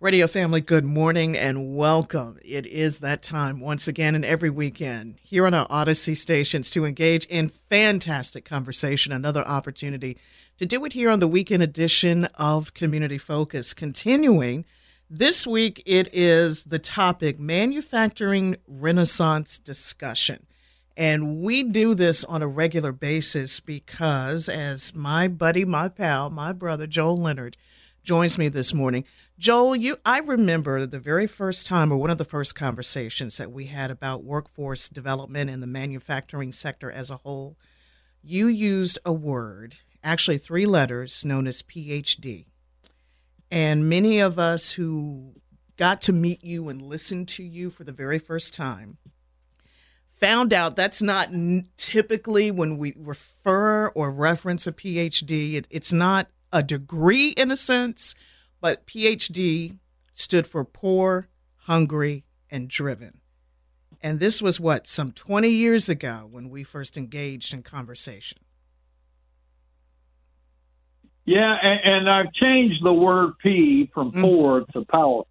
Radio family, good morning and welcome. It is that time once again and every weekend here on our Odyssey stations to engage in fantastic conversation. Another opportunity to do it here on the weekend edition of Community Focus. Continuing this week, it is the topic Manufacturing Renaissance discussion. And we do this on a regular basis because as my buddy, my pal, my brother, Joel Leonard joins me this morning. Joel, I remember the very first time or one of the first conversations that we had about workforce development and the manufacturing sector as a whole. You used a word, actually 3 letters, known as PhD. And many of us who got to meet you and listen to you for the very first time found out that's not typically when we refer or reference a PhD. It's not a degree in a sense. But PhD stood for poor, hungry, and driven. And this was, some 20 years ago when we first engaged in conversation. Yeah, and I've changed the word P from poor to powerful.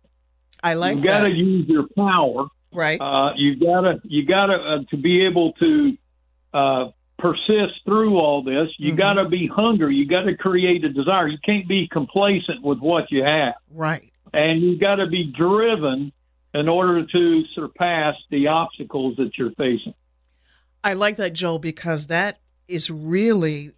I like that. You've got to use your power. Right. You've got to be able to persist through all this. You got to be hungry. You got to create a desire. You can't be complacent with what you have. Right. And you got to be driven in order to surpass the obstacles that you're facing. I like that, Joel, because that is really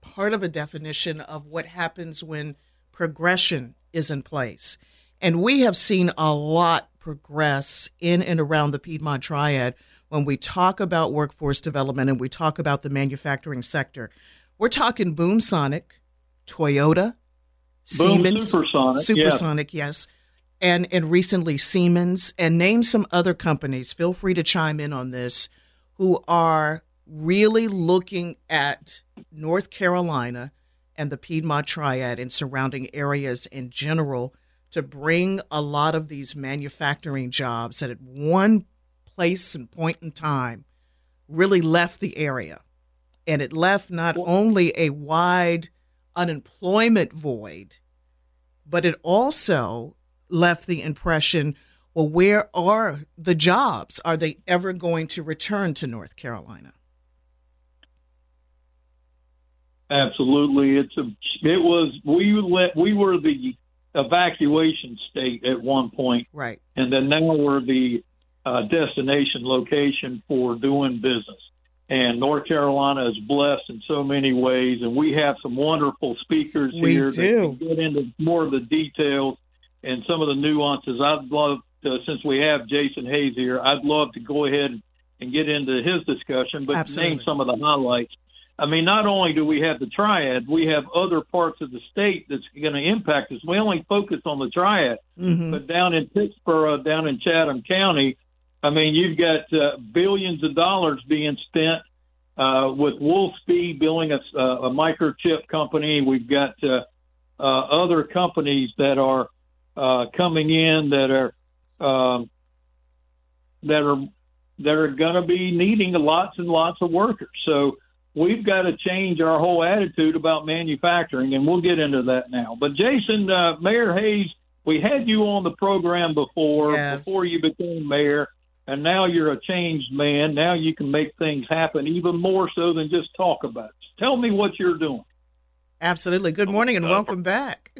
part of a definition of what happens when progression is in place. And we have seen a lot progress in and around the Piedmont Triad. When we talk about workforce development and we talk about the manufacturing sector, we're talking BoomSonic, Toyota, Siemens, Supersonic, yes, and recently Siemens, and name some other companies. Feel free to chime in on this, who are really looking at North Carolina and the Piedmont Triad and surrounding areas in general to bring a lot of these manufacturing jobs that at one place and point in time really left the area. And it left not only a wide unemployment void, but it also left the impression, well, where are the jobs? Are they ever going to return to North Carolina? Absolutely. We were the evacuation state at one point. Right. And then now we're the destination location for doing business. And North Carolina is blessed in so many ways, and we have some wonderful speakers here that can get into more of the details and some of the nuances. I'd love to, since we have Jason Hayes here, I'd love to go ahead and get into his discussion, but Absolutely. Name some of the highlights. I mean, not only do we have the triad, we have other parts of the state that's going to impact us. We only focus on the triad, but down in Pittsburgh, down in Chatham County, I mean, you've got billions of dollars being spent with Wolfspeed building a microchip company. We've got other companies that are coming in that are going to be needing lots and lots of workers. So we've got to change our whole attitude about manufacturing, and we'll get into that now. But Jason, Mayor Hayes, we had you on the program before you became mayor. and now you're a changed man. Now you can make things happen even more so than just talk about it. Tell me what you're doing. Absolutely. Good morning and welcome back.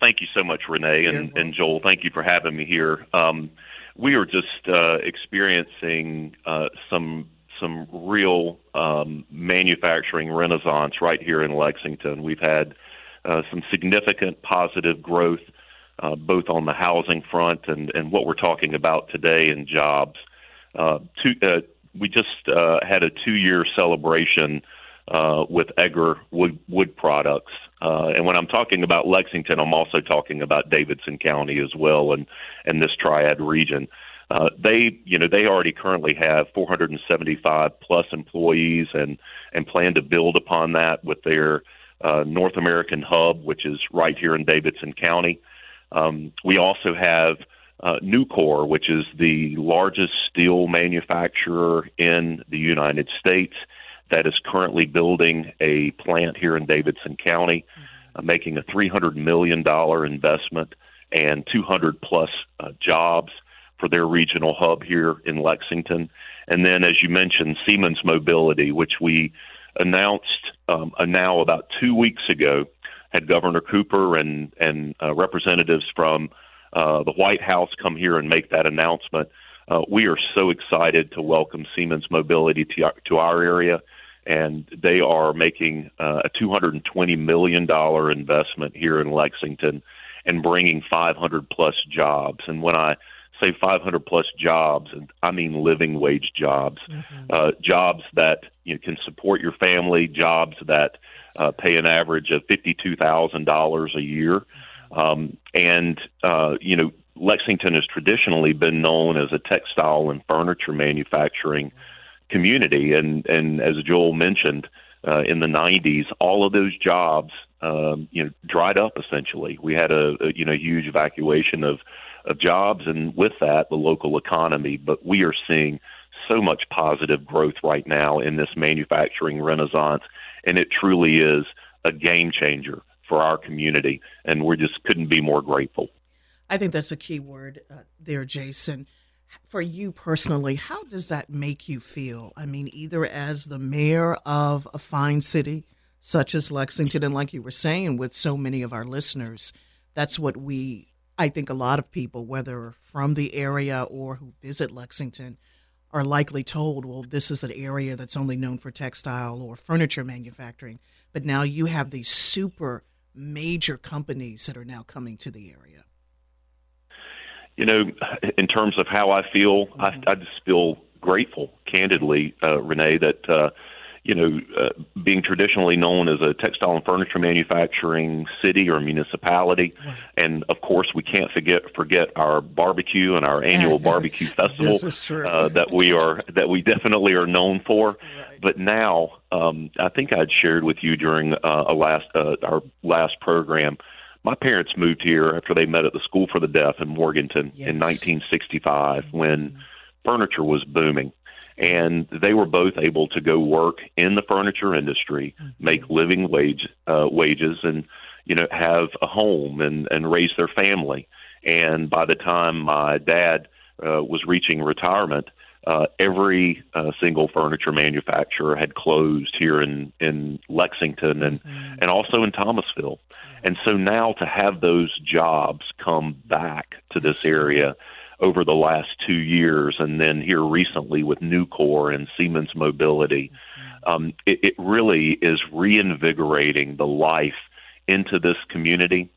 Thank you so much, Renee and Joel. Thank you for having me here. We are just experiencing some real manufacturing renaissance right here in Lexington. We've had some significant positive growth, both on the housing front and what we're talking about today in jobs. We just had a 2-year celebration with Egger Wood Products. And when I'm talking about Lexington, I'm also talking about Davidson County as well and this Triad region. They already currently have 475 plus employees and plan to build upon that with their North American hub, which is right here in Davidson County. We also have Nucor, which is the largest steel manufacturer in the United States, that is currently building a plant here in Davidson County, making a $300 million investment and 200 plus jobs for their regional hub here in Lexington. And then, as you mentioned, Siemens Mobility, which we announced now about 2 weeks ago, had Governor Cooper and representatives from the White House come here and make that announcement. We are so excited to welcome Siemens Mobility to our area, and they are making a $220 million investment here in Lexington and bringing 500-plus jobs. And when I say 500-plus jobs, I mean living wage jobs, jobs that you can support your family, jobs that pay an average of $52,000 a year. Lexington has traditionally been known as a textile and furniture manufacturing community. And as Joel mentioned, in the 90s, all of those jobs dried up essentially. We had a huge evacuation of jobs, and with that, the local economy. But we are seeing so much positive growth right now in this manufacturing renaissance, and it truly is a game changer for our community, and we just couldn't be more grateful. I think that's a key word there, Jason. For you personally, how does that make you feel? I mean, either as the mayor of a fine city such as Lexington, and like you were saying, with so many of our listeners, that's what I think a lot of people, whether from the area or who visit Lexington, are likely told, well, this is an area that's only known for textile or furniture manufacturing. But now you have these super major companies that are now coming to the area. You know, in terms of how I feel, I just feel grateful, candidly, Renee, that, being traditionally known as a textile and furniture manufacturing city or municipality. Right. And, of course, we can't forget our barbecue and our annual barbecue festival. This is true. That we definitely are known for. Right. But now, I think I'd shared with you during our last program, my parents moved here after they met at the School for the Deaf in Morganton in 1965 when furniture was booming. And they were both able to go work in the furniture industry, make living wages, and have a home and raise their family. And by the time my dad was reaching retirement, every single furniture manufacturer had closed here in Lexington and also in Thomasville. And so now to have those jobs come back to this area over the last 2 years, and then here recently with Nucor and Siemens Mobility, it really is reinvigorating the life into this community.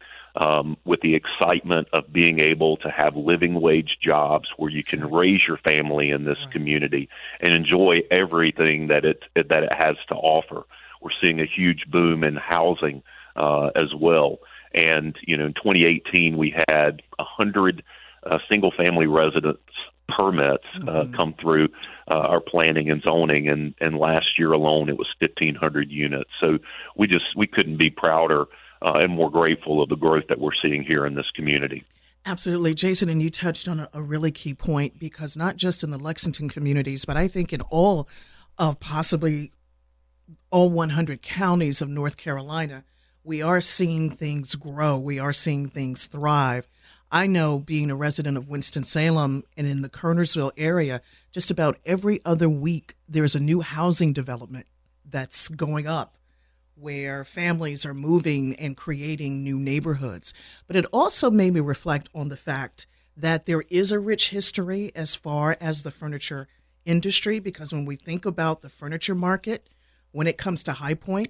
With the excitement of being able to have living wage jobs where you can raise your family in this community and enjoy everything that it has to offer. We're seeing a huge boom in housing as well. And, in 2018, we had 100 single-family residence permits come through our planning and zoning, and last year alone, it was 1,500 units. So we couldn't be prouder and more grateful of the growth that we're seeing here in this community. Absolutely. Jason, and you touched on a really key point, because not just in the Lexington communities, but I think in all of possibly all 100 counties of North Carolina, we are seeing things grow. We are seeing things thrive. I know, being a resident of Winston-Salem and in the Kernersville area, just about every other week there's a new housing development that's going up where families are moving and creating new neighborhoods. But it also made me reflect on the fact that there is a rich history as far as the furniture industry, because when we think about the furniture market, when it comes to High Point,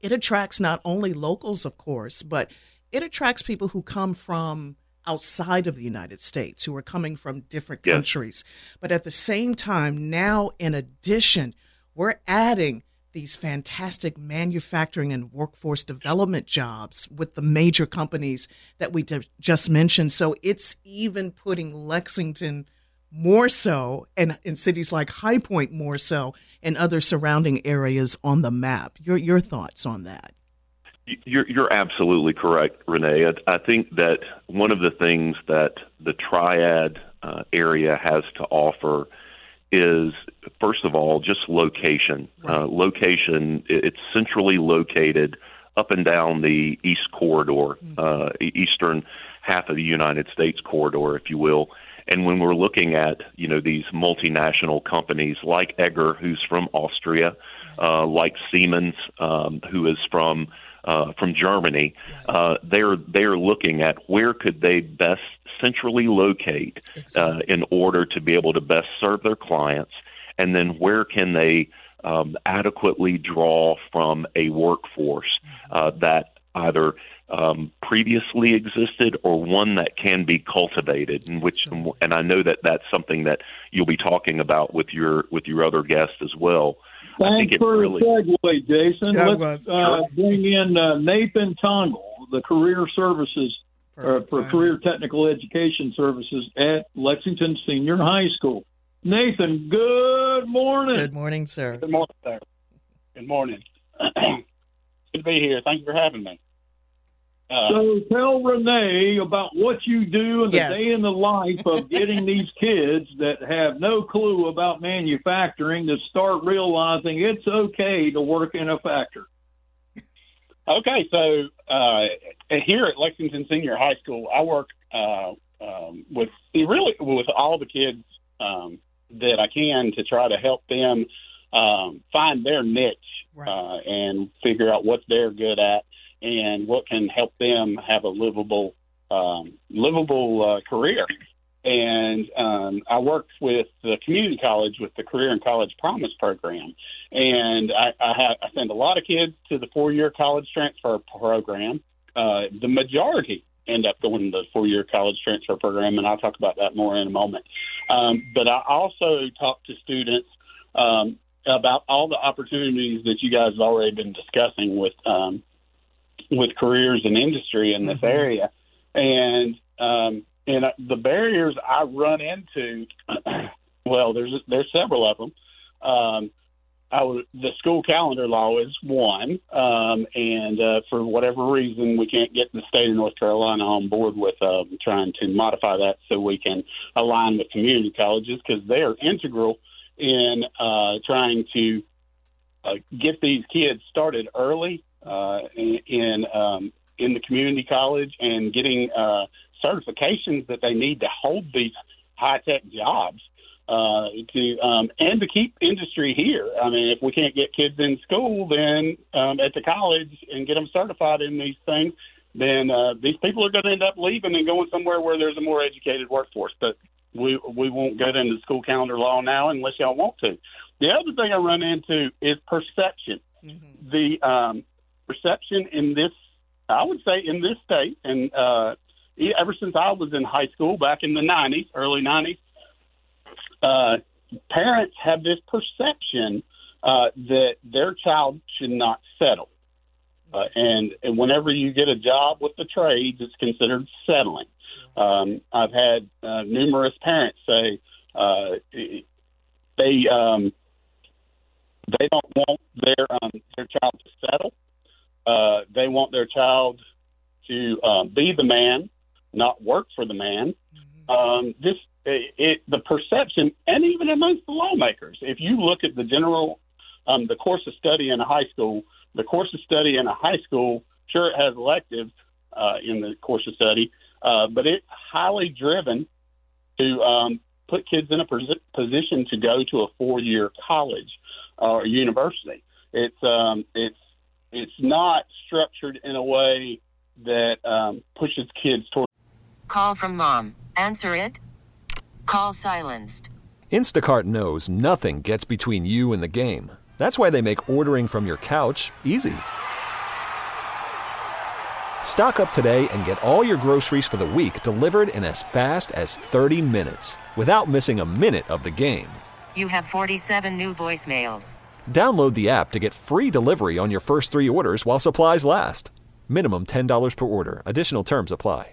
it attracts not only locals, of course, but it attracts people who come from outside of the United States, who are coming from different countries. But at the same time, now in addition, we're adding these fantastic manufacturing and workforce development jobs with the major companies that we just mentioned. So it's even putting Lexington more so, and in cities like High Point more so, and other surrounding areas on the map. Your thoughts on that? You're absolutely correct, Renee. I think that one of the things that the Triad area has to offer is, first of all, just location. Right. Location, it's centrally located up and down the east corridor, eastern half of the United States corridor, if you will. And when we're looking at, you know, these multinational companies like Egger, who's from Austria, like Siemens, who is from Germany, they're looking at where could they best centrally locate in order to be able to best serve their clients, and then where can they adequately draw from a workforce that either previously existed or one that can be cultivated, and which, and I know that that's something that you'll be talking about with your other guests as well. Thanks for the segue, Jason. Let's bring in Nathan Tongel, the Career Services for Career Technical Education Services at Lexington Senior High School. Nathan, good morning. Good morning, sir. Good morning, sir. Good morning. Good to be here. Thank you for having me. So tell Renee about what you do in the day in the life of getting these kids that have no clue about manufacturing to start realizing it's okay to work in a factory. Okay, so here at Lexington Senior High School, I work with all the kids that I can to try to help them find their niche and figure out what they're good at and what can help them have a livable career. And I worked with the community college with the Career and College Promise program. And I send a lot of kids to the four-year college transfer program. The majority end up going to the four-year college transfer program, and I'll talk about that more in a moment. But I also talk to students about all the opportunities that you guys have already been discussing with careers and industry in this area. And the barriers I run into, well, there's several of them. The school calendar law is one. And for whatever reason, we can't get the state of North Carolina on board with trying to modify that so we can align with community colleges, because they are integral in trying to get these kids started early in the community college and getting certifications that they need to hold these high-tech jobs and to keep industry here. I mean, if we can't get kids in school, then at the college and get them certified in these things, then these people are going to end up leaving and going somewhere where there's a more educated workforce. But we won't get into school calendar law now unless y'all want to. The other thing I run into is perception. Mm-hmm. The perception in this, I would say, in this state, and ever since I was in high school back in the 90s, early 90s, parents have this perception that their child should not settle. And whenever you get a job with the trades, it's considered settling. I've had numerous parents say they don't want their child to settle. They want their child to be the man, not work for the man. The perception, and even amongst the lawmakers, if you look at the general, the course of study in a high school, sure, it has electives in the course of study, But it's highly driven to put kids in a position to go to a four-year college or university. It's not structured in a way that pushes kids toward. Call from mom. Answer it. Call silenced. Instacart knows nothing gets between you and the game. That's why they make ordering from your couch easy. Stock up today and get all your groceries for the week delivered in as fast as 30 minutes without missing a minute of the game. You have 47 new voicemails. Download the app to get free delivery on your first three orders while supplies last. Minimum $10 per order. Additional terms apply.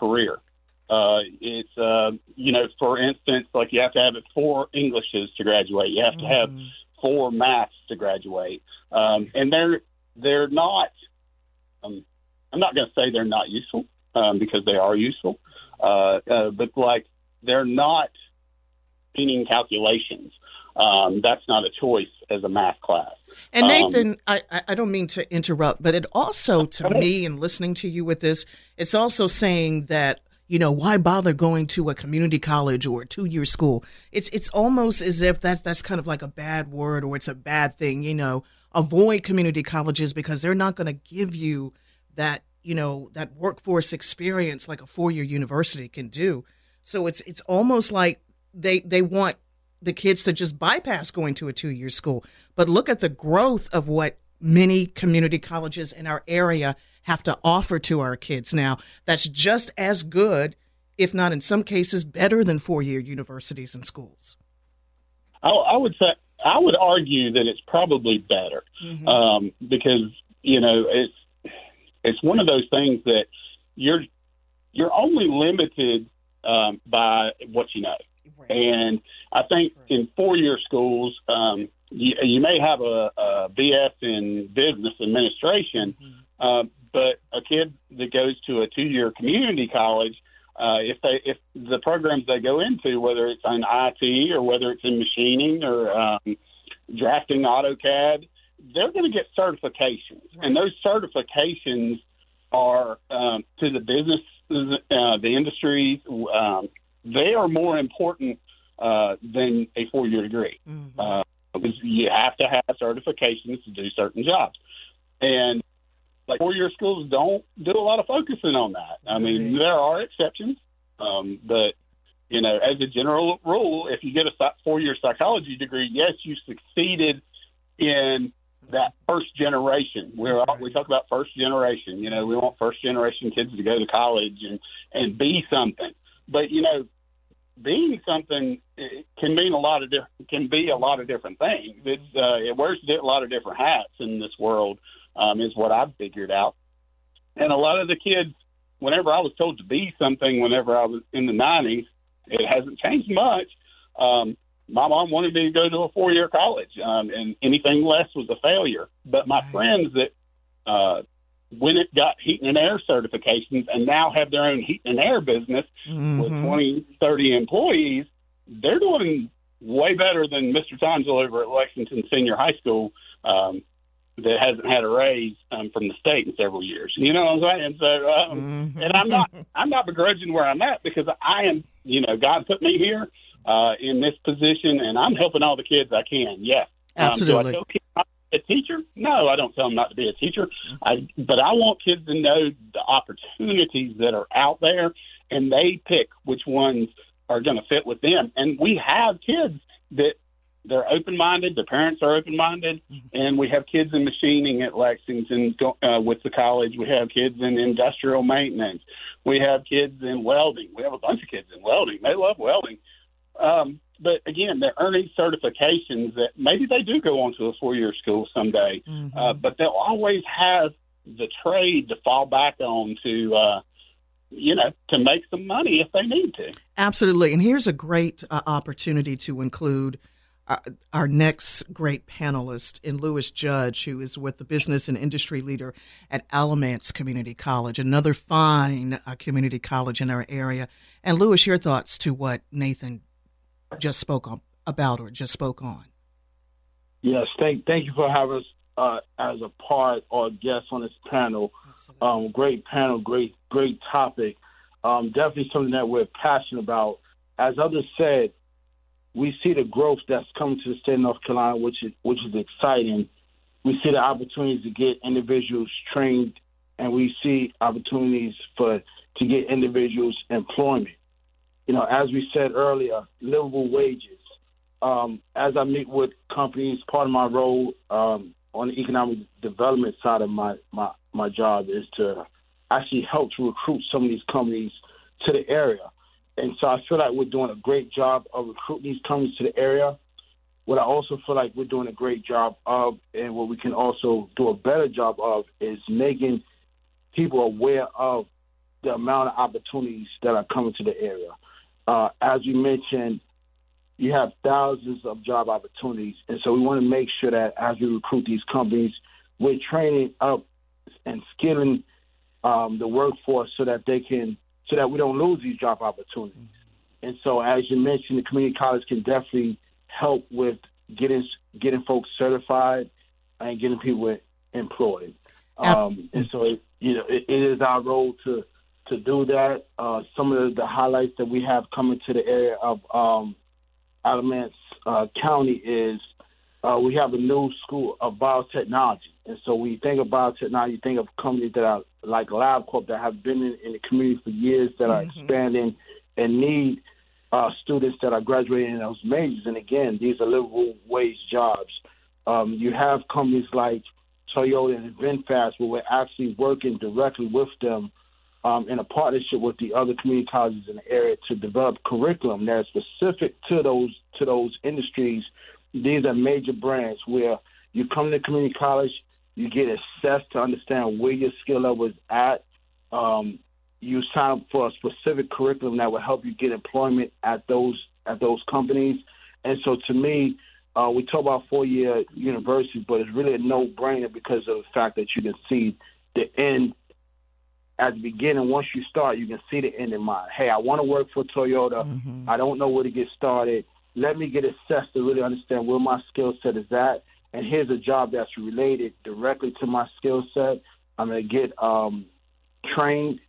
Career. It's, you know, for instance, like you have to have 4 Englishes to graduate. You have to have 4 maths to graduate. And they're not, I'm not going to say they're not useful because they are useful, but like they're not meaning calculations. That's not a choice as a math class. And Nathan, I don't mean to interrupt, but it also, to me, and listening to you with this, it's also saying that, you know, why bother going to a community college or a 2-year school? It's almost as if that's kind of like a bad word or it's a bad thing, you know. Avoid community colleges because they're not going to give you that, you know, that workforce experience like a 4-year university can do. So it's almost like they want the kids to just bypass going to a 2-year school. But look at the growth of what many community colleges in our area have to offer to our kids now. That's just as good, if not in some cases better than 4-year universities and schools. I would say, I would argue that it's probably better because, you know, it's one of those things that you're only limited by what you know. Right. And I think in 4-year schools, you may have a BS in business administration, but a kid that goes to a 2-year community college, if the programs they go into, whether it's in IT or whether it's in machining or drafting AutoCAD, they're going to get certifications. Right. And those certifications are to the businesses, the industries, they are more important than a 4-year degree because you have to have certifications to do certain jobs. And like 4-year schools don't do a lot of focusing on that. I mean, there are exceptions, but, you know, as a general rule, if you get a 4-year psychology degree, yes, you succeeded in that first generation. We talk about first generation. You know, we want first generation kids to go to college and be something. But, you know, being something can mean a lot of different things. It wears a lot of different hats in this world, is what I've figured out. And a lot of the kids, whenever I was told to be something, whenever I was in the 90s, it hasn't changed much. My mom wanted me to go to a 4-year college, and anything less was a failure. But my friends that when it got heat and air certifications and now have their own heat and air business with 20, 30 employees, they're doing way better than Mr. Tongel over at Lexington Senior High School that hasn't had a raise from the state in several years. You know what I'm saying? So, and I'm not begrudging where I'm at because I am, you know, God put me here in this position and I'm helping all the kids I can. Yeah. Absolutely. So a teacher? No, I don't tell them not to be a teacher. But I want kids to know the opportunities that are out there, and they pick which ones are going to fit with them. And we have kids that they're open-minded, their parents are open-minded, and we have kids in machining at Lexington with the college. We have kids in industrial maintenance. We have kids in welding. We have a bunch of kids in welding. They love welding. But, again, they're earning certifications that maybe they do go on to a 4-year school someday, but they'll always have the trade to fall back on to you know, to make some money if they need to. Absolutely. And here's a great opportunity to include our next great panelist in Louis Judge, who is with the business and industry leader at Alamance Community College, another fine community college in our area. And Louis, your thoughts to what Nathan just spoke on, about or just spoke on. Yes, thank you for having us as a part or guest on this panel. Great panel, great topic. Definitely something that we're passionate about. As others said, we see the growth that's coming to the state of North Carolina, which is exciting. We see the opportunities to get individuals trained, and we see opportunities to get individuals employment. You know, as we said earlier, livable wages. As I meet with companies, part of my role on the economic development side of my job is to actually help to recruit some of these companies to the area. And so I feel like we're doing a great job of recruiting these companies to the area. What I also feel like we're doing a great job of, and what we can also do a better job of, is making people aware of the amount of opportunities that are coming to the area. As you mentioned, you have thousands of job opportunities. And so we want to make sure that as we recruit these companies, we're training up and skilling the workforce so that we don't lose these job opportunities. Mm-hmm. And so, as you mentioned, the community college can definitely help with getting folks certified and getting people employed. And so, it is our role to do that. Some of the highlights that we have coming to the area of Alamance County is we have a new school of biotechnology. And so when you think of biotechnology, you think of companies that are like LabCorp that have been in the community for years, that are expanding and need students that are graduating in those majors. And again, these are livable wage jobs. You have companies like Toyota and VinFast where we're actually working directly with them in a partnership with the other community colleges in the area to develop curriculum that is specific to those industries. These are major brands where you come to community college, you get assessed to understand where your skill level is at. You sign up for a specific curriculum that will help you get employment at those companies. And so, to me, we talk about four-year universities, but it's really a no-brainer because of the fact that you can see the end at the beginning. Once you start, you can see the end in mind. Hey, I want to work for Toyota. Mm-hmm. I don't know where to get started. Let me get assessed to really understand where my skill set is at. And here's a job that's related directly to my skill set. I'm going to get trained,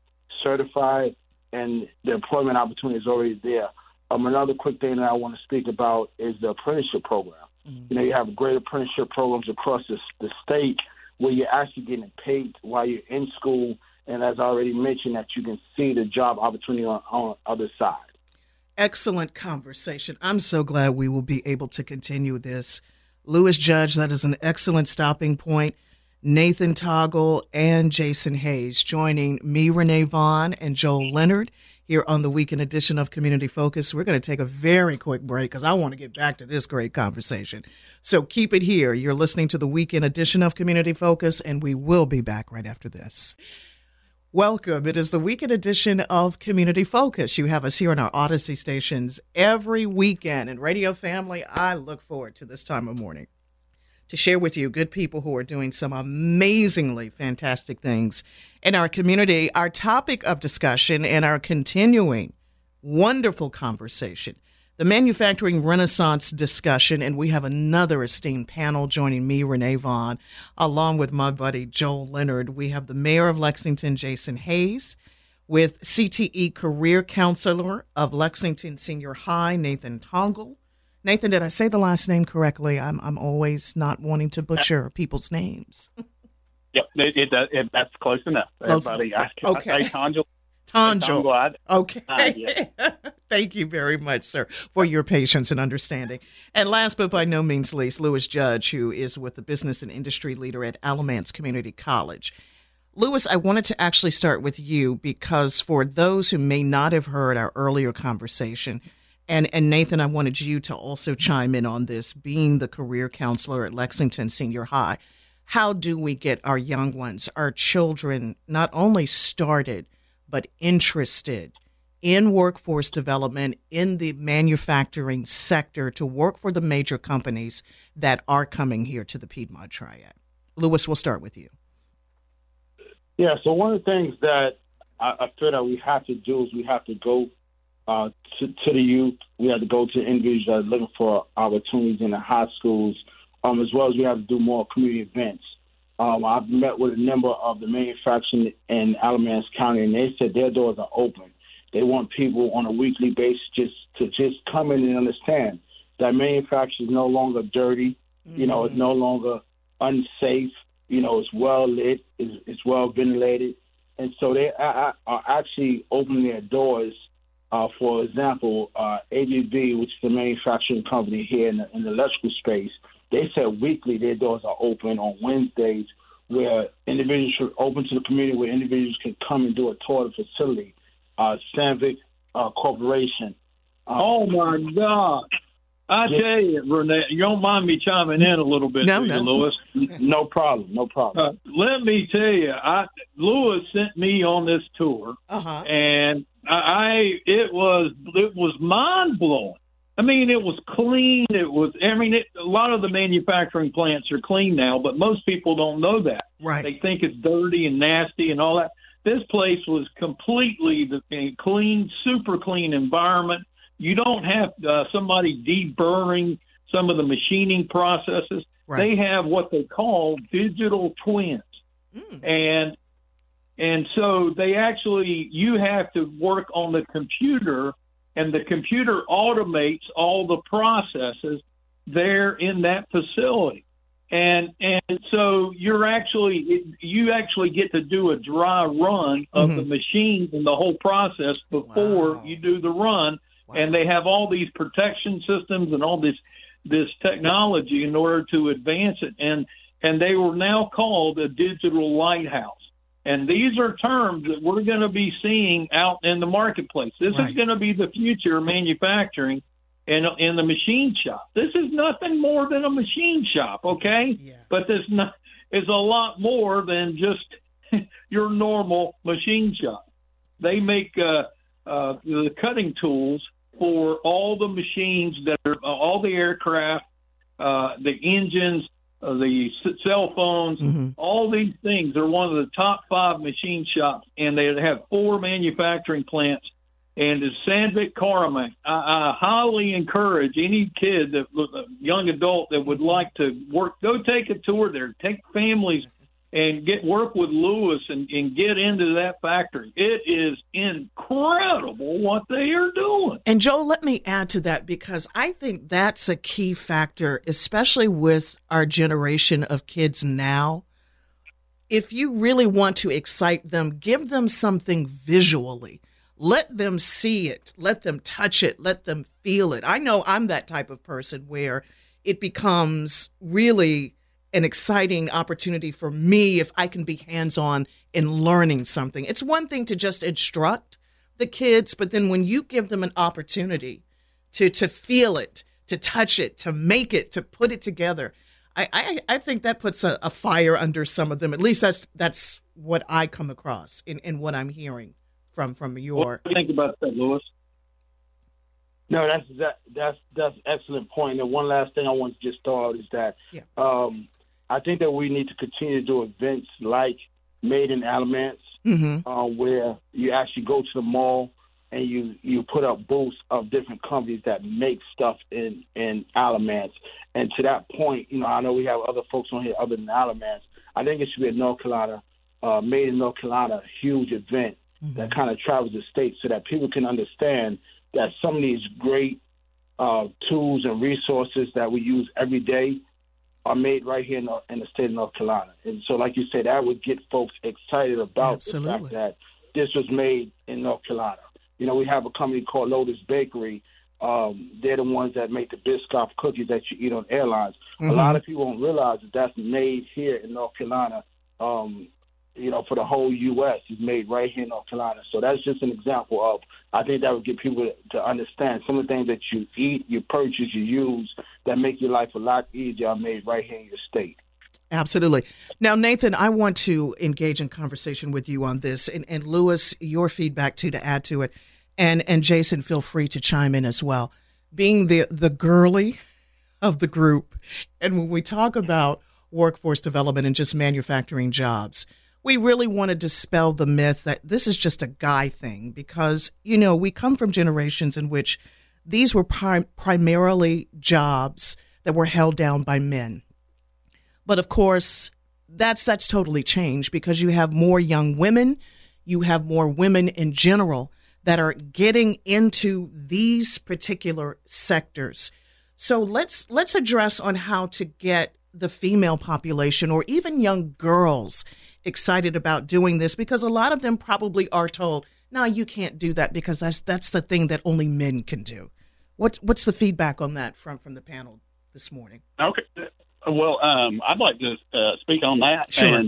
certified, and the employment opportunity is already there. Another quick thing that I want to speak about is the apprenticeship program. Mm-hmm. You know, you have great apprenticeship programs across the state where you're actually getting paid while you're in school. And as I already mentioned, that you can see the job opportunity on the other side. Excellent conversation. I'm so glad we will be able to continue this. Louis Judge, that is an excellent stopping point. Nathan Tongel and Jason Hayes joining me, Renee Vaughn, and Joel Leonard here on the weekend edition of Community Focus. We're going to take a very quick break because I want to get back to this great conversation. So keep it here. You're listening to the weekend edition of Community Focus, and we will be back right after this. Welcome. It is the weekend edition of Community Focus. You have us here on our Odyssey stations every weekend. And Radio Family, I look forward to this time of morning to share with you good people who are doing some amazingly fantastic things in our community. Our topic of discussion and our continuing wonderful conversation, the Manufacturing Renaissance discussion, and we have another esteemed panel joining me, Renee Vaughn, along with my buddy Joel Leonard. We have the mayor of Lexington, Jason Hayes, with CTE career counselor of Lexington Senior High, Nathan Tongel. Nathan, did I say the last name correctly? I'm always not wanting to butcher people's names. Yep, that's close enough. Everybody, okay. I say Tongel. Tongel. Okay. Yeah. Thank you very much, sir, for your patience and understanding. And last but by no means least, Louis Judge, who is with the business and industry leader at Alamance Community College. Louis, I wanted to actually start with you because for those who may not have heard our earlier conversation, and Nathan, I wanted you to also chime in on this, being the career counselor at Lexington Senior High. How do we get our young ones, our children, not only started, but interested in workforce development in the manufacturing sector to work for the major companies that are coming here to the Piedmont Triad. Louis, we'll start with you. Yeah, so one of the things that I feel that we have to do is we have to go to the youth. We have to go to individuals that are looking for opportunities in the high schools, as well as we have to do more community events. I've met with a number of the manufacturing in Alamance County, and they said their doors are open. They want people on a weekly basis to come in and understand that manufacturing is no longer dirty. Mm-hmm. You know, it's no longer unsafe. You know, it's well lit, it's well ventilated. And so they are actually opening their doors. For example, ABB, which is the manufacturing company here in the electrical space, they said weekly their doors are open on Wednesdays where individuals should open to the community, where individuals can come and do a tour of the facility. Sandvik Corporation. Oh, my God. Tell you, Renee, you don't mind me chiming in a little bit, Louis? No problem, no problem. Let me tell you, Louis sent me on this tour, and it was mind-blowing. I mean, it was clean. A lot of the manufacturing plants are clean now, but most people don't know that. Right. They think it's dirty and nasty and all that. This place was completely clean, super clean environment. You don't have somebody deburring some of the machining processes. Right. They have what they call digital twins. And so they actually, you have to work on the computer, and the computer automates all the processes there in that facility. And so you actually get to do a dry run of the machines and the whole process before you do the run. Wow. And they have all these protection systems and all this technology in order to advance it. And they were now called a digital lighthouse. And these are terms that we're going to be seeing out in the marketplace. This is going to be the future of manufacturing in the machine shop. This is nothing more than a machine shop, okay? Yeah. But this is a lot more than just your normal machine shop. They make the cutting tools for all the machines that are all the aircraft, the engines, the cell phones, all these things are one of the top 5 machine shops, and they have 4 manufacturing plants. And the Sandvik Cormac, I highly encourage any kid, young adult that would like to work, go take a tour there, take families and work with Louis and get into that factory. It is incredible what they are doing. And, Joel, let me add to that, because I think that's a key factor, especially with our generation of kids now. If you really want to excite them, give them something visually. Let them see it. Let them touch it. Let them feel it. I know I'm that type of person where it becomes really an exciting opportunity for me if I can be hands-on in learning something. It's one thing to just instruct the kids, but then when you give them an opportunity to feel it, to touch it, to make it, to put it together, I think that puts a fire under some of them. At least that's what I come across in what I'm hearing from your. What do you think about that, Louis? No, that's excellent point. And one last thing I want to just throw out is that I think that we need to continue to do events like Made in Alamance, where you actually go to the mall and you put up booths of different companies that make stuff in Alamance. And to that point, you know, I know we have other folks on here other than Alamance. I think it should be a North Carolina, Made in North Carolina, huge event that kind of travels the state so that people can understand that some of these great tools and resources that we use every day are made right here in the state of North Carolina. And so, like you said, that would get folks excited about the fact that this was made in North Carolina. You know, we have a company called Lotus Bakery. They're the ones that make the Biscoff cookies that you eat on airlines. A lot of people don't realize that that's made here in North Carolina, you know, for the whole U.S. is made right here in North Carolina. So that's just an example of, I think that would get people to understand some of the things that you eat, you purchase, you use that make your life a lot easier are made right here in your state. Absolutely. Now, Nathan, I want to engage in conversation with you on this, and Louis, your feedback too, to add to it, and Jason, feel free to chime in as well. Being the girly of the group, and when we talk about workforce development and just manufacturing jobs, we really want to dispel the myth that this is just a guy thing, because, you know, we come from generations in which these were primarily jobs that were held down by men. But of course, that's totally changed, because you have more young women, you have more women in general that are getting into these particular sectors. So let's address on how to get the female population or even young girls excited about doing this, because a lot of them probably are told, no, you can't do that because that's the thing that only men can do. What's the feedback on that from the panel this morning? Okay. Well, I'd like to speak on that. Sure.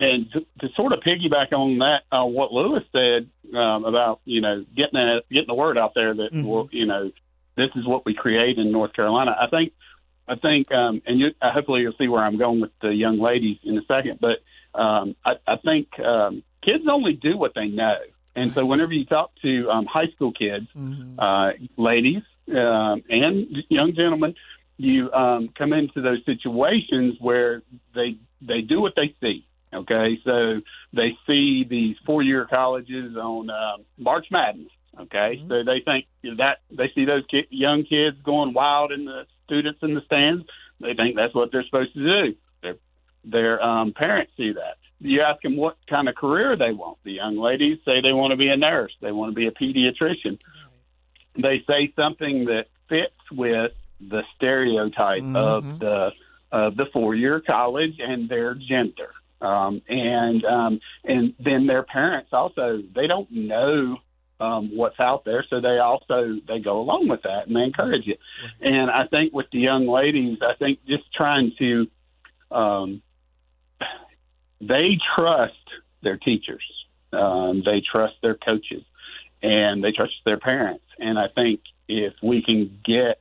And to sort of piggyback on that, what Louis said about, you know, getting the word out there that, mm-hmm. well, you know, this is what we create in North Carolina. I think, and hopefully you'll see where I'm going with the young ladies in a second, but I think kids only do what they know. And so whenever you talk to high school kids, mm-hmm. Ladies, and young gentlemen, you come into those situations where they do what they see. Okay, so they see these four-year colleges on March Madness. Okay, mm-hmm. so they think that they see those young kids going wild and the students in the stands. They think that's what they're supposed to do. Their parents see that. You ask them what kind of career they want. The young ladies say they want to be a nurse. They want to be a pediatrician. Mm-hmm. They say something that fits with the stereotype mm-hmm. of the four-year college and their gender. And then their parents also, they don't know what's out there, so they go along with that and they encourage it. And I think with the young ladies, I think just trying to they trust their teachers, they trust their coaches, and they trust their parents. And I think if we can get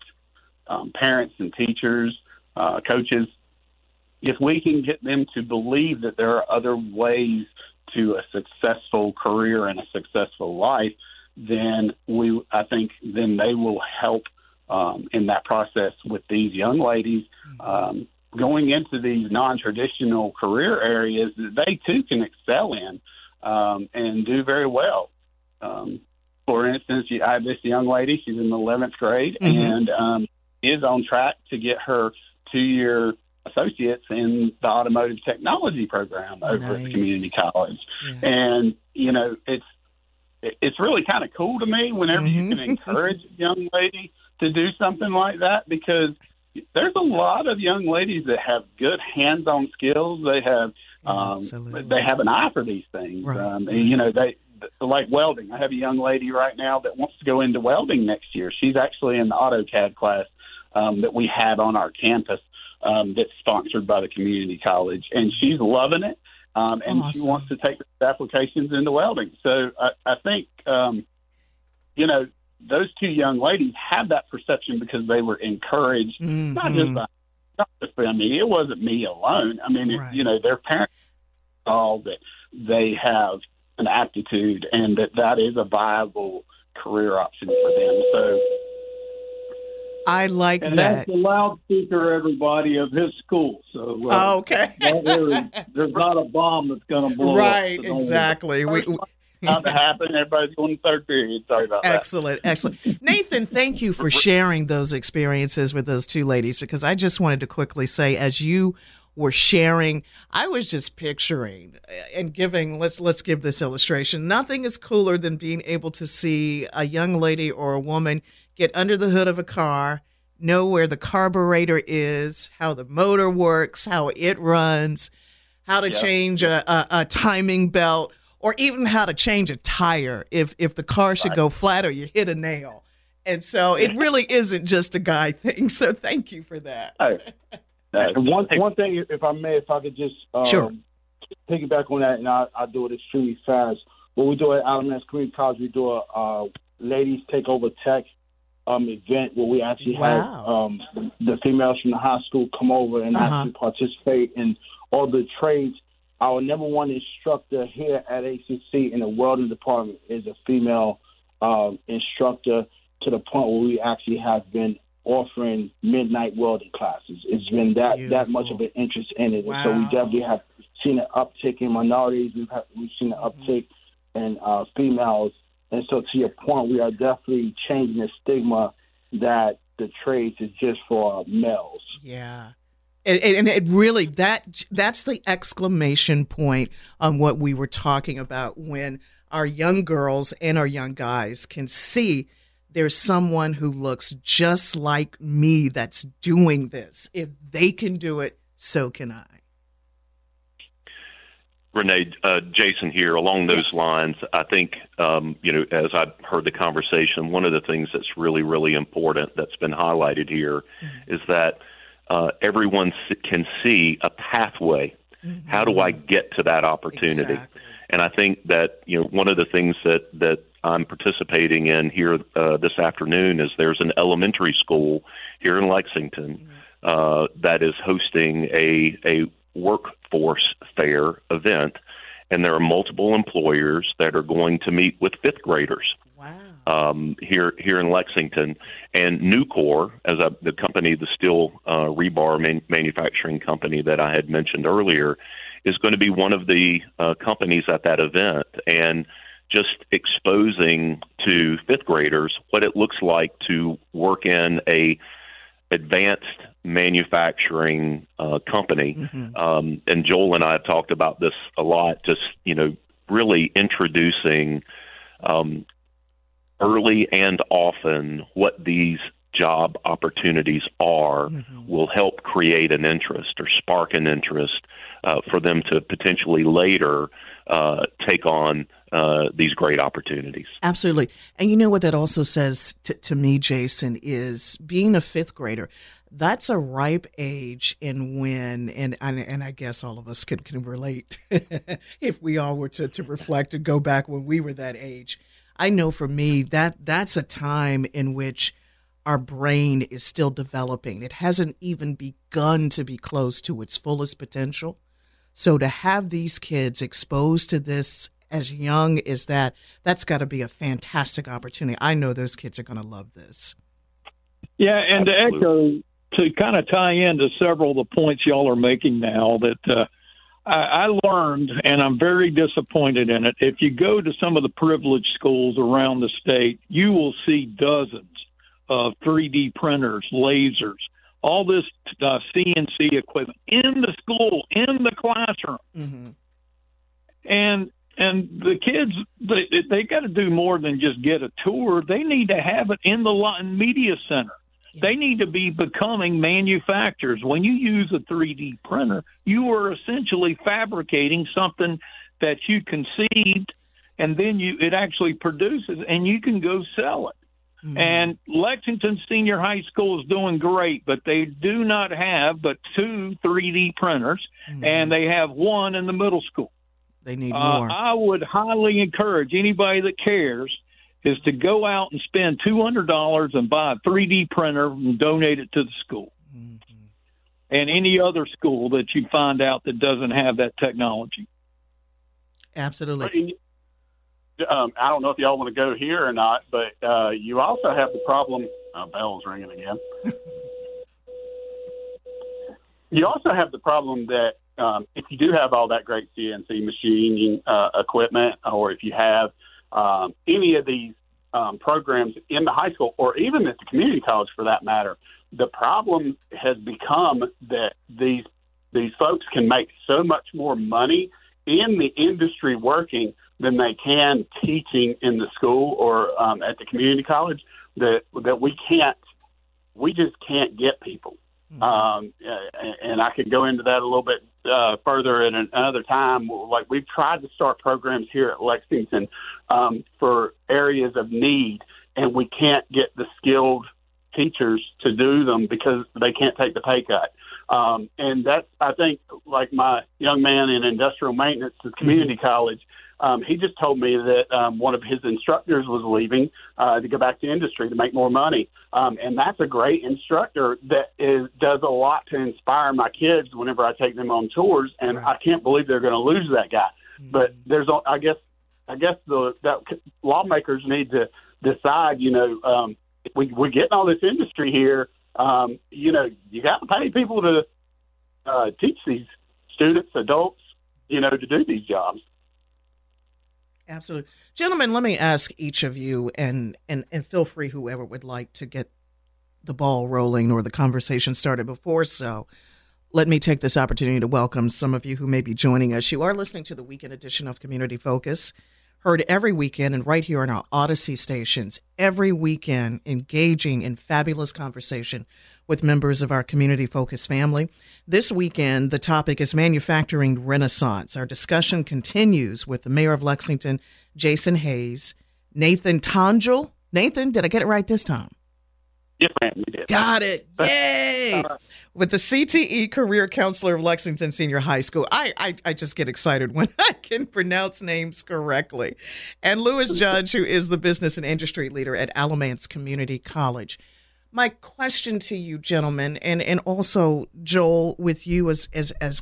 parents and teachers, coaches, if we can get them to believe that there are other ways to a successful career and a successful life, then I think they will help in that process with these young ladies going into these non-traditional career areas that they too can excel in and do very well. For instance, I have this young lady, she's in the 11th grade mm-hmm. and is on track to get her two-year associates in the automotive technology program over at community college. Yeah. And, you know, it's really kind of cool to me whenever mm-hmm. you can encourage a young lady to do something like that, because there's a lot of young ladies that have good hands-on skills. They have an eye for these things. Right. And, you know, they like welding. I have a young lady right now that wants to go into welding next year. She's actually in the AutoCAD class that we had on our campus. That's sponsored by the community college, and she's loving it, and awesome. She wants to take applications into welding. So I think, you know, those two young ladies had that perception because they were encouraged, mm-hmm. not just by I mean, it wasn't me alone. I mean, right. You know, their parents saw that they have an aptitude and that is a viable career option for them. So I like and that. That's the loudspeaker, everybody, of his school. So okay. There's not a bomb that's going to blow up. Right, exactly. Not to happen. Everybody's going to third period. Sorry about that. Excellent. Nathan, thank you for sharing those experiences with those two ladies, because I just wanted to quickly say, as you were sharing, I was just picturing and giving, let's give this illustration. Nothing is cooler than being able to see a young lady or a woman get under the hood of a car, know where the carburetor is, how the motor works, how it runs, how to change a timing belt, or even how to change a tire if the car should go flat or you hit a nail. And so it really isn't just a guy thing. So thank you for that. One thing, if I may, if I could just piggyback on that, and I'll do it extremely fast. What we do at Alamance Community College, we do a Ladies Take Over Tech event where we actually had the females from the high school come over and actually participate in all the trades. Our number one instructor here at ACC in the welding department is a female instructor, to the point where we actually have been offering midnight welding classes. It's been that much of an interest in it. Wow. So we definitely have seen an uptick in minorities. We've seen an uptick in females. And so to your point, we are definitely changing the stigma that the trades is just for males. Yeah. And it really, that's the exclamation point on what we were talking about, when our young girls and our young guys can see there's someone who looks just like me that's doing this. If they can do it, so can I. Renee, Jason here. Along those lines, I think, as I've heard the conversation, one of the things that's really, really important that's been highlighted here is that everyone can see a pathway. Mm-hmm. How do I get to that opportunity? Exactly. And I think that, one of the things that I'm participating in here this afternoon is there's an elementary school here in Lexington that is hosting a workforce fair event, and there are multiple employers that are going to meet with fifth graders. Wow. Here in Lexington, and Nucor, as the company, the steel rebar manufacturing company that I had mentioned earlier, is going to be one of the companies at that event, and just exposing to fifth graders what it looks like to work in a advanced manufacturing company. Mm-hmm. And Joel and I have talked about this a lot, just really introducing early and often what these job opportunities are. Mm-hmm. Will help create an interest or spark an interest for them to potentially later take on these great opportunities. Absolutely. And what that also says to me, Jason, is being a fifth grader, that's a ripe age in when, and I guess all of us can relate if we all were to reflect and go back when we were that age. I know for me that's a time in which our brain is still developing. It hasn't even begun to be close to its fullest potential. So to have these kids exposed to this as young as that's got to be a fantastic opportunity. I know those kids are going to love this. Yeah, and absolutely. To echo, to kind of tie into several of the points y'all are making now, that I learned, and I'm very disappointed in it, if you go to some of the privileged schools around the state, you will see dozens of 3D printers, lasers, all this CNC equipment in the school, in the classroom. Mm-hmm. And the kids, they got to do more than just get a tour. They need to have it in the Lawton Media Center. They need to be becoming manufacturers. When you use a 3D printer, you are essentially fabricating something that you conceived, and then it actually produces, and you can go sell it. Mm-hmm. And Lexington Senior High School is doing great, but they do not have but two 3D printers, and they have one in the middle school. They need more. I would highly encourage anybody that cares is to go out and spend $200 and buy a 3D printer and donate it to the school, and any other school that you find out that doesn't have that technology. Absolutely. I don't know if y'all want to go here or not, but you also have the problem. Bell's ringing again. You also have the problem that if you do have all that great CNC machining equipment, or if you have any of these programs in the high school, or even at the community college for that matter, the problem has become that these folks can make so much more money in the industry working than they can teaching in the school or at the community college, that we just can't get people. Mm-hmm. And I could go into that a little bit further at another time. Like, we've tried to start programs here at Lexington for areas of need, and we can't get the skilled teachers to do them because they can't take the pay cut. And that's, I think, like my young man in industrial maintenance at community college, He just told me that one of his instructors was leaving to go back to industry to make more money. And that's a great instructor that does a lot to inspire my kids whenever I take them on tours. And right. I can't believe they're going to lose that guy. Mm-hmm. But there's, I guess the lawmakers need to decide, we're getting all this industry here. You got to pay people to teach these students, adults, to do these jobs. Absolutely. Gentlemen, let me ask each of you, and feel free, whoever would like to get the ball rolling or the conversation started before so. Let me take this opportunity to welcome some of you who may be joining us. You are listening to the weekend edition of Community Focus, heard every weekend and right here on our Odyssey stations, every weekend, engaging in fabulous conversation with members of our Community Focus family. This weekend, the topic is Manufacturing Renaissance. Our discussion continues with the mayor of Lexington, Jason Hayes, Nathan Tongel. Nathan, did I get it right this time? Yes, ma'am, you did. Got it. Yay! With the CTE career counselor of Lexington Senior High School. I just get excited when I can pronounce names correctly. And Louis Judge, who is the business and industry leader at Alamance Community College. My question to you, gentlemen, and also, Joel, with you as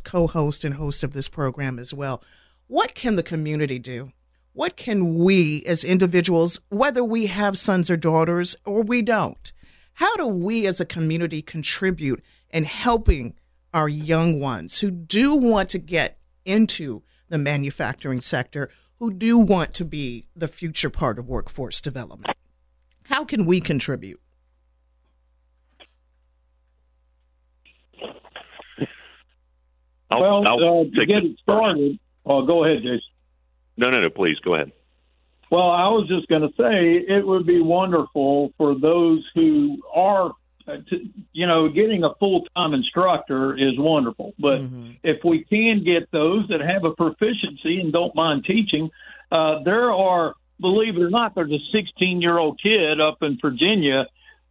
co-host and host of this program as well, what can the community do? What can we as individuals, whether we have sons or daughters or we don't, how do we as a community contribute in helping our young ones who do want to get into the manufacturing sector, who do want to be the future part of workforce development? How can we contribute? I'll to get it started. Oh, go ahead, Jason. No, please, go ahead. Well, I was just going to say it would be wonderful for those who are, getting a full-time instructor is wonderful. But if we can get those that have a proficiency and don't mind teaching, there are, believe it or not, there's a 16-year-old kid up in Virginia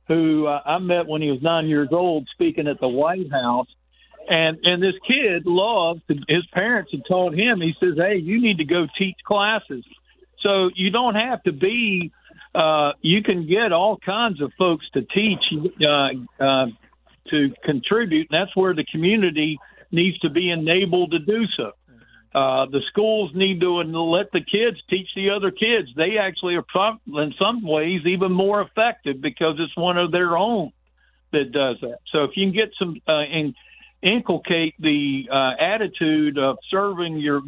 who I met when he was 9 years old speaking at the White House. And this kid loved, his parents had taught him, he says, hey, you need to go teach classes. So you don't have to be you can get all kinds of folks to teach, to contribute. And that's where the community needs to be enabled to do so. The schools need to let the kids teach the other kids. They actually are in some ways even more effective because it's one of their own that does that. So if you can get some inculcate the attitude of serving your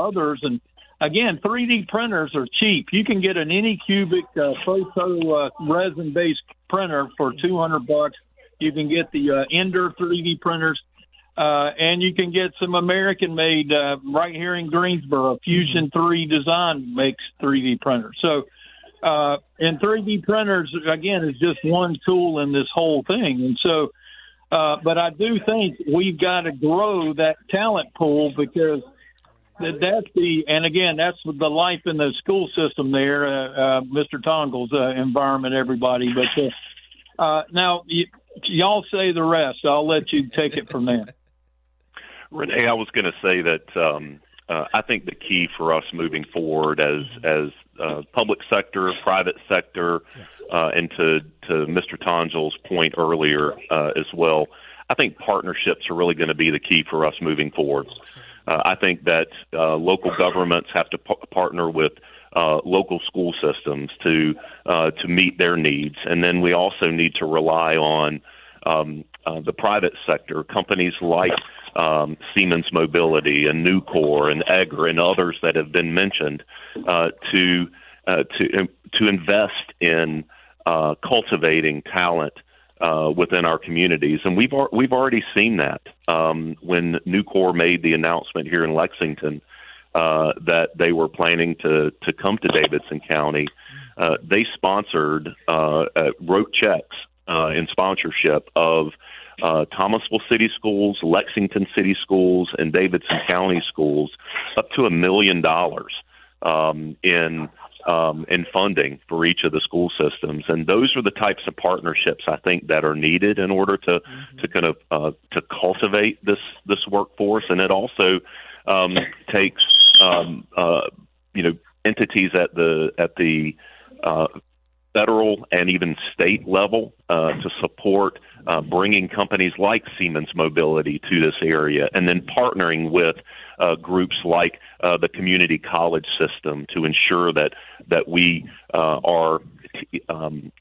others. And again, 3D printers are cheap. You can get an any cubic photo resin-based printer for $200. You can get the Ender 3D printers, and you can get some American-made right here in Greensboro. Fusion 3 Design makes 3D printers. So, and 3D printers again is just one tool in this whole thing. And so, but I do think we've got to grow that talent pool because. And again, that's the life in the school system there, Mr. Tongel's environment, everybody. But now, y'all say the rest. I'll let you take it from there. Renee, I was going to say that I think the key for us moving forward as public sector, private sector, and to Mr. Tongel's point earlier as well, I think partnerships are really going to be the key for us moving forward. I think that local governments have to partner with local school systems to meet their needs. And then we also need to rely on the private sector, companies like Siemens Mobility and Nucor and Egger and others that have been mentioned to invest in cultivating talent within our communities, and we've already seen that when Nucor made the announcement here in Lexington that they were planning to come to Davidson County. They sponsored wrote checks in sponsorship of Thomasville City Schools, Lexington City Schools, and Davidson County Schools up to $1 million in funding for each of the school systems. And those are the types of partnerships I think that are needed in order to kind of to cultivate this workforce. And it also takes you know, entities at the federal and even state level to support bringing companies like Siemens Mobility to this area, and then partnering with groups like the community college system to ensure that we are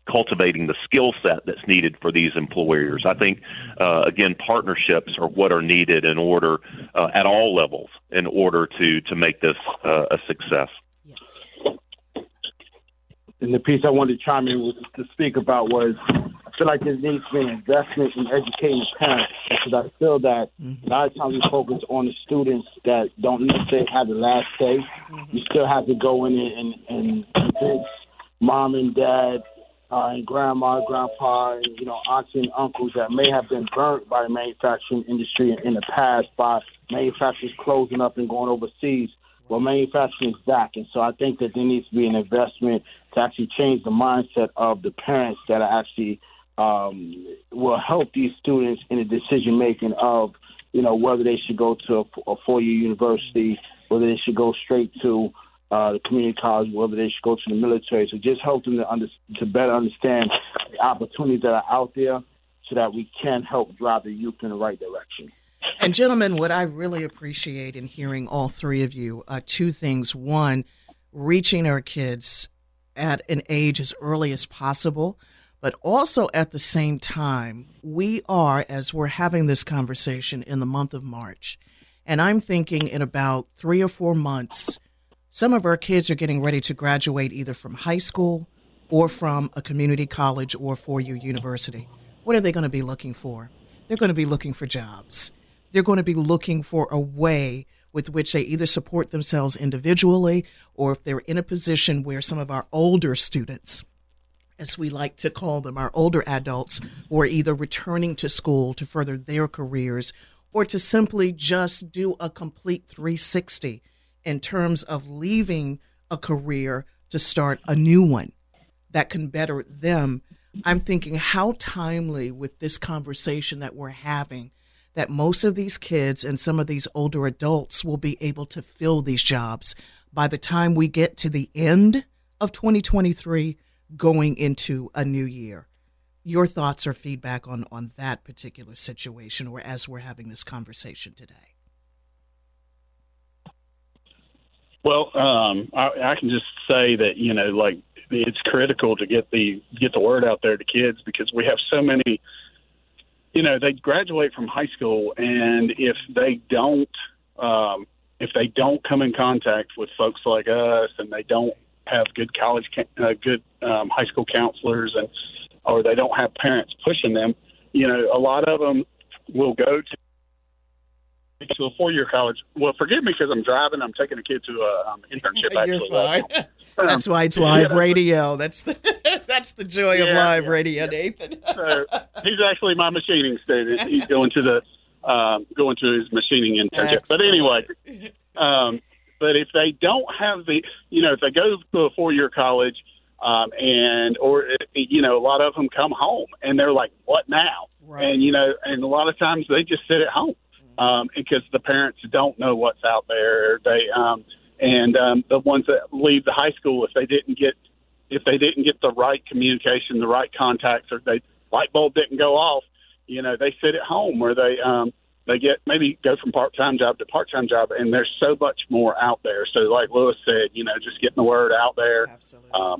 cultivating the skill set that's needed for these employers. I think, again, partnerships are what are needed in order at all levels in order to make this a success. Yes. And the piece I wanted to chime in to speak about was, I feel like there needs to be an investment in educating parents, because I feel that a lot of times we focus on the students that don't necessarily have the last say. Mm-hmm. You still have to go in and convince mom and dad and grandma, grandpa, and, you know, aunts and uncles that may have been burnt by the manufacturing industry in the past by manufacturers closing up and going overseas. Well, manufacturing is back, and so I think that there needs to be an investment to actually change the mindset of the parents that are actually will help these students in the decision-making of, you know, whether they should go to a four-year university, whether they should go straight to the community college, whether they should go to the military. So just help them to better understand the opportunities that are out there so that we can help drive the youth in the right direction. And gentlemen, what I really appreciate in hearing all three of you are two things. One, reaching our kids at an age as early as possible, but also at the same time, we are, as we're having this conversation in the month of March, and I'm thinking in about 3 or 4 months, some of our kids are getting ready to graduate either from high school or from a community college or four-year university. What are they going to be looking for? They're going to be looking for jobs. They're going to be looking for a way with which they either support themselves individually, or if they're in a position where some of our older students, as we like to call them, our older adults, were either returning to school to further their careers or to simply just do a complete 360 in terms of leaving a career to start a new one that can better them. I'm thinking how timely with this conversation that we're having, that most of these kids and some of these older adults will be able to fill these jobs by the time we get to the end of 2023 going into a new year. Your thoughts or feedback on that particular situation, or as we're having this conversation today? Well, I can just say that, you know, like, it's critical to get the word out there to kids, because we have so many, you know, they graduate from high school, and if they don't come in contact with folks like us, and they don't have good good high school counselors, and or they don't have parents pushing them, you know, a lot of them will go to a four-year college. Well, forgive me because I'm driving. I'm taking a kid to an internship. Actually, fine. That's why it's live radio. That's the joy of live radio, Nathan. So he's actually my machining student. He's going to his machining internship. Excellent. But anyway, but if they don't have the, you know, if they go to a four-year college, you know, a lot of them come home and they're like, what now? Right. And, you know, and a lot of times they just sit at home because the parents don't know what's out there. And the ones that leave the high school, if they didn't get the right communication, the right contacts, or the light bulb didn't go off, you know, they sit at home, or they get maybe go from part-time job to part-time job, and there's so much more out there. So like Louis said, you know, just getting the word out there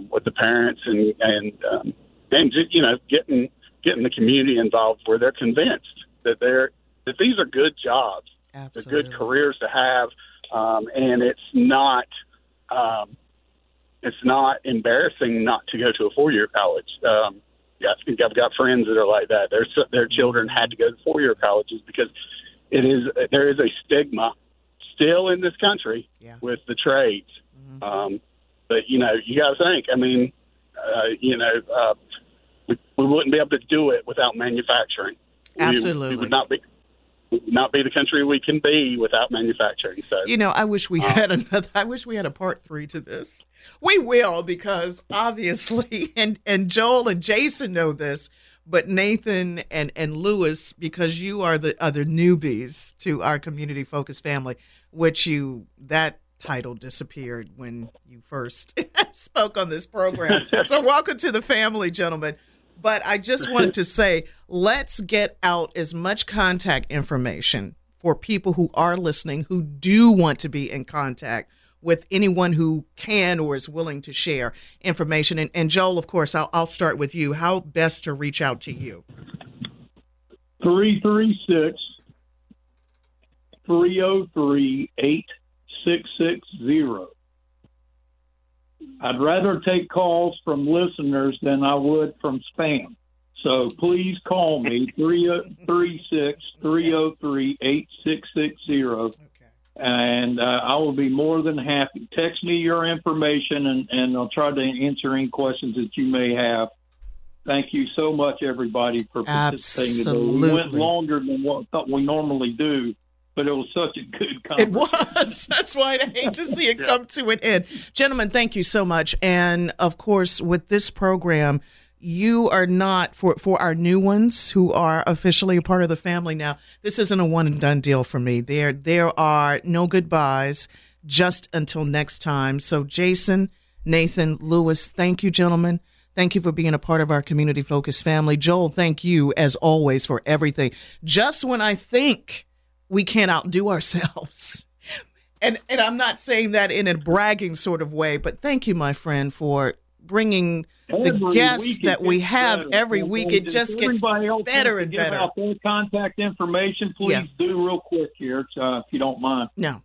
with the parents and just, you know, getting the community involved where they're convinced that these are good jobs, absolutely, they're good careers to have. And it's not embarrassing not to go to a four-year college. I think I've got friends that are like that. Their children had to go to four-year colleges because there is a stigma still in this country with the trades. Mm-hmm. But you know, you got to think. I mean, you know, we wouldn't be able to do it without manufacturing. Absolutely, we would not be. Not be the country we can be without manufacturing. So, you know, I wish we had another. I wish we had a part three to this. We will, because obviously, and Joel and Jason know this, but Nathan and Louis, because you are the other newbies to our community focused family, which you that title disappeared when you first spoke on this program. So welcome to the family, gentlemen. But I just wanted to say, let's get out as much contact information for people who are listening, who do want to be in contact with anyone who can or is willing to share information. And Joel, of course, I'll start with you. How best to reach out to you? 336-303-8660. I'd rather take calls from listeners than I would from spam. So please call me, 336-303-8660, and I will be more than happy. Text me your information, and I'll try to answer any questions that you may have. Thank you so much, everybody, for participating. Absolutely. We went longer than what we normally do, but it was such a good conversation. It was. That's why I hate to see it come to an end. Gentlemen, thank you so much. And, of course, with this program, you are not, for our new ones who are officially a part of the family now, this isn't a one-and-done deal for me. There are no goodbyes, just until next time. So, Jason, Nathan, Louis, thank you, gentlemen. Thank you for being a part of our Community Focus family. Joel, thank you, as always, for everything. Just when I think we can't outdo ourselves, and I'm not saying that in a bragging sort of way, but thank you, my friend, for bringing the guests that we have every week. It just gets better and better. Out their contact information, please do real quick here, if you don't mind. No,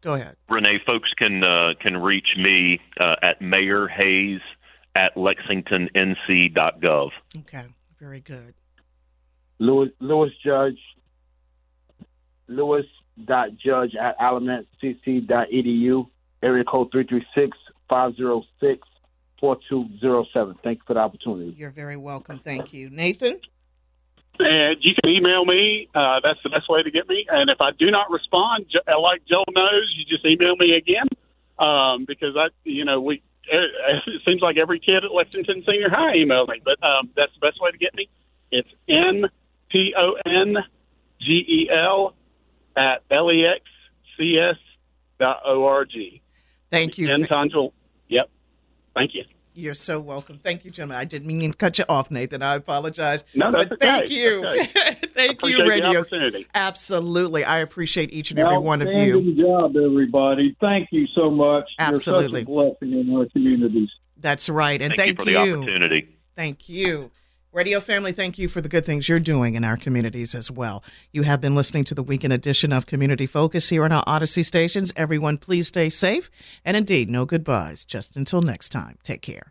go ahead. Renee, folks can reach me at mayorhayes@lexingtonnc.gov. Okay, very good. Louis Judge, louis.judge@alamancecc.edu, area code 336-506-4207. Thank you for the opportunity. You're very welcome. Thank you. Nathan? And you can email me. That's the best way to get me. And if I do not respond, like Joel knows, you just email me again, because it seems like every kid at Lexington Senior High emailed me, but that's the best way to get me. It's NTONGEL@LEXCS.org. Thank you. Tongel. Yep. Thank you. You're so welcome. Thank you, gentlemen. I didn't mean to cut you off, Nathan. I apologize. No, that's okay. Thank you. Okay. Thank you, Radio. Absolutely. I appreciate each and every one of you. Good job, everybody. Thank you so much. Absolutely. You're such a blessing in our communities. That's right. And thank you for the opportunity. Thank you. Radio family, thank you for the good things you're doing in our communities as well. You have been listening to the weekend edition of Community Focus here on our Odyssey stations. Everyone, please stay safe. And indeed, no goodbyes. Just until next time. Take care.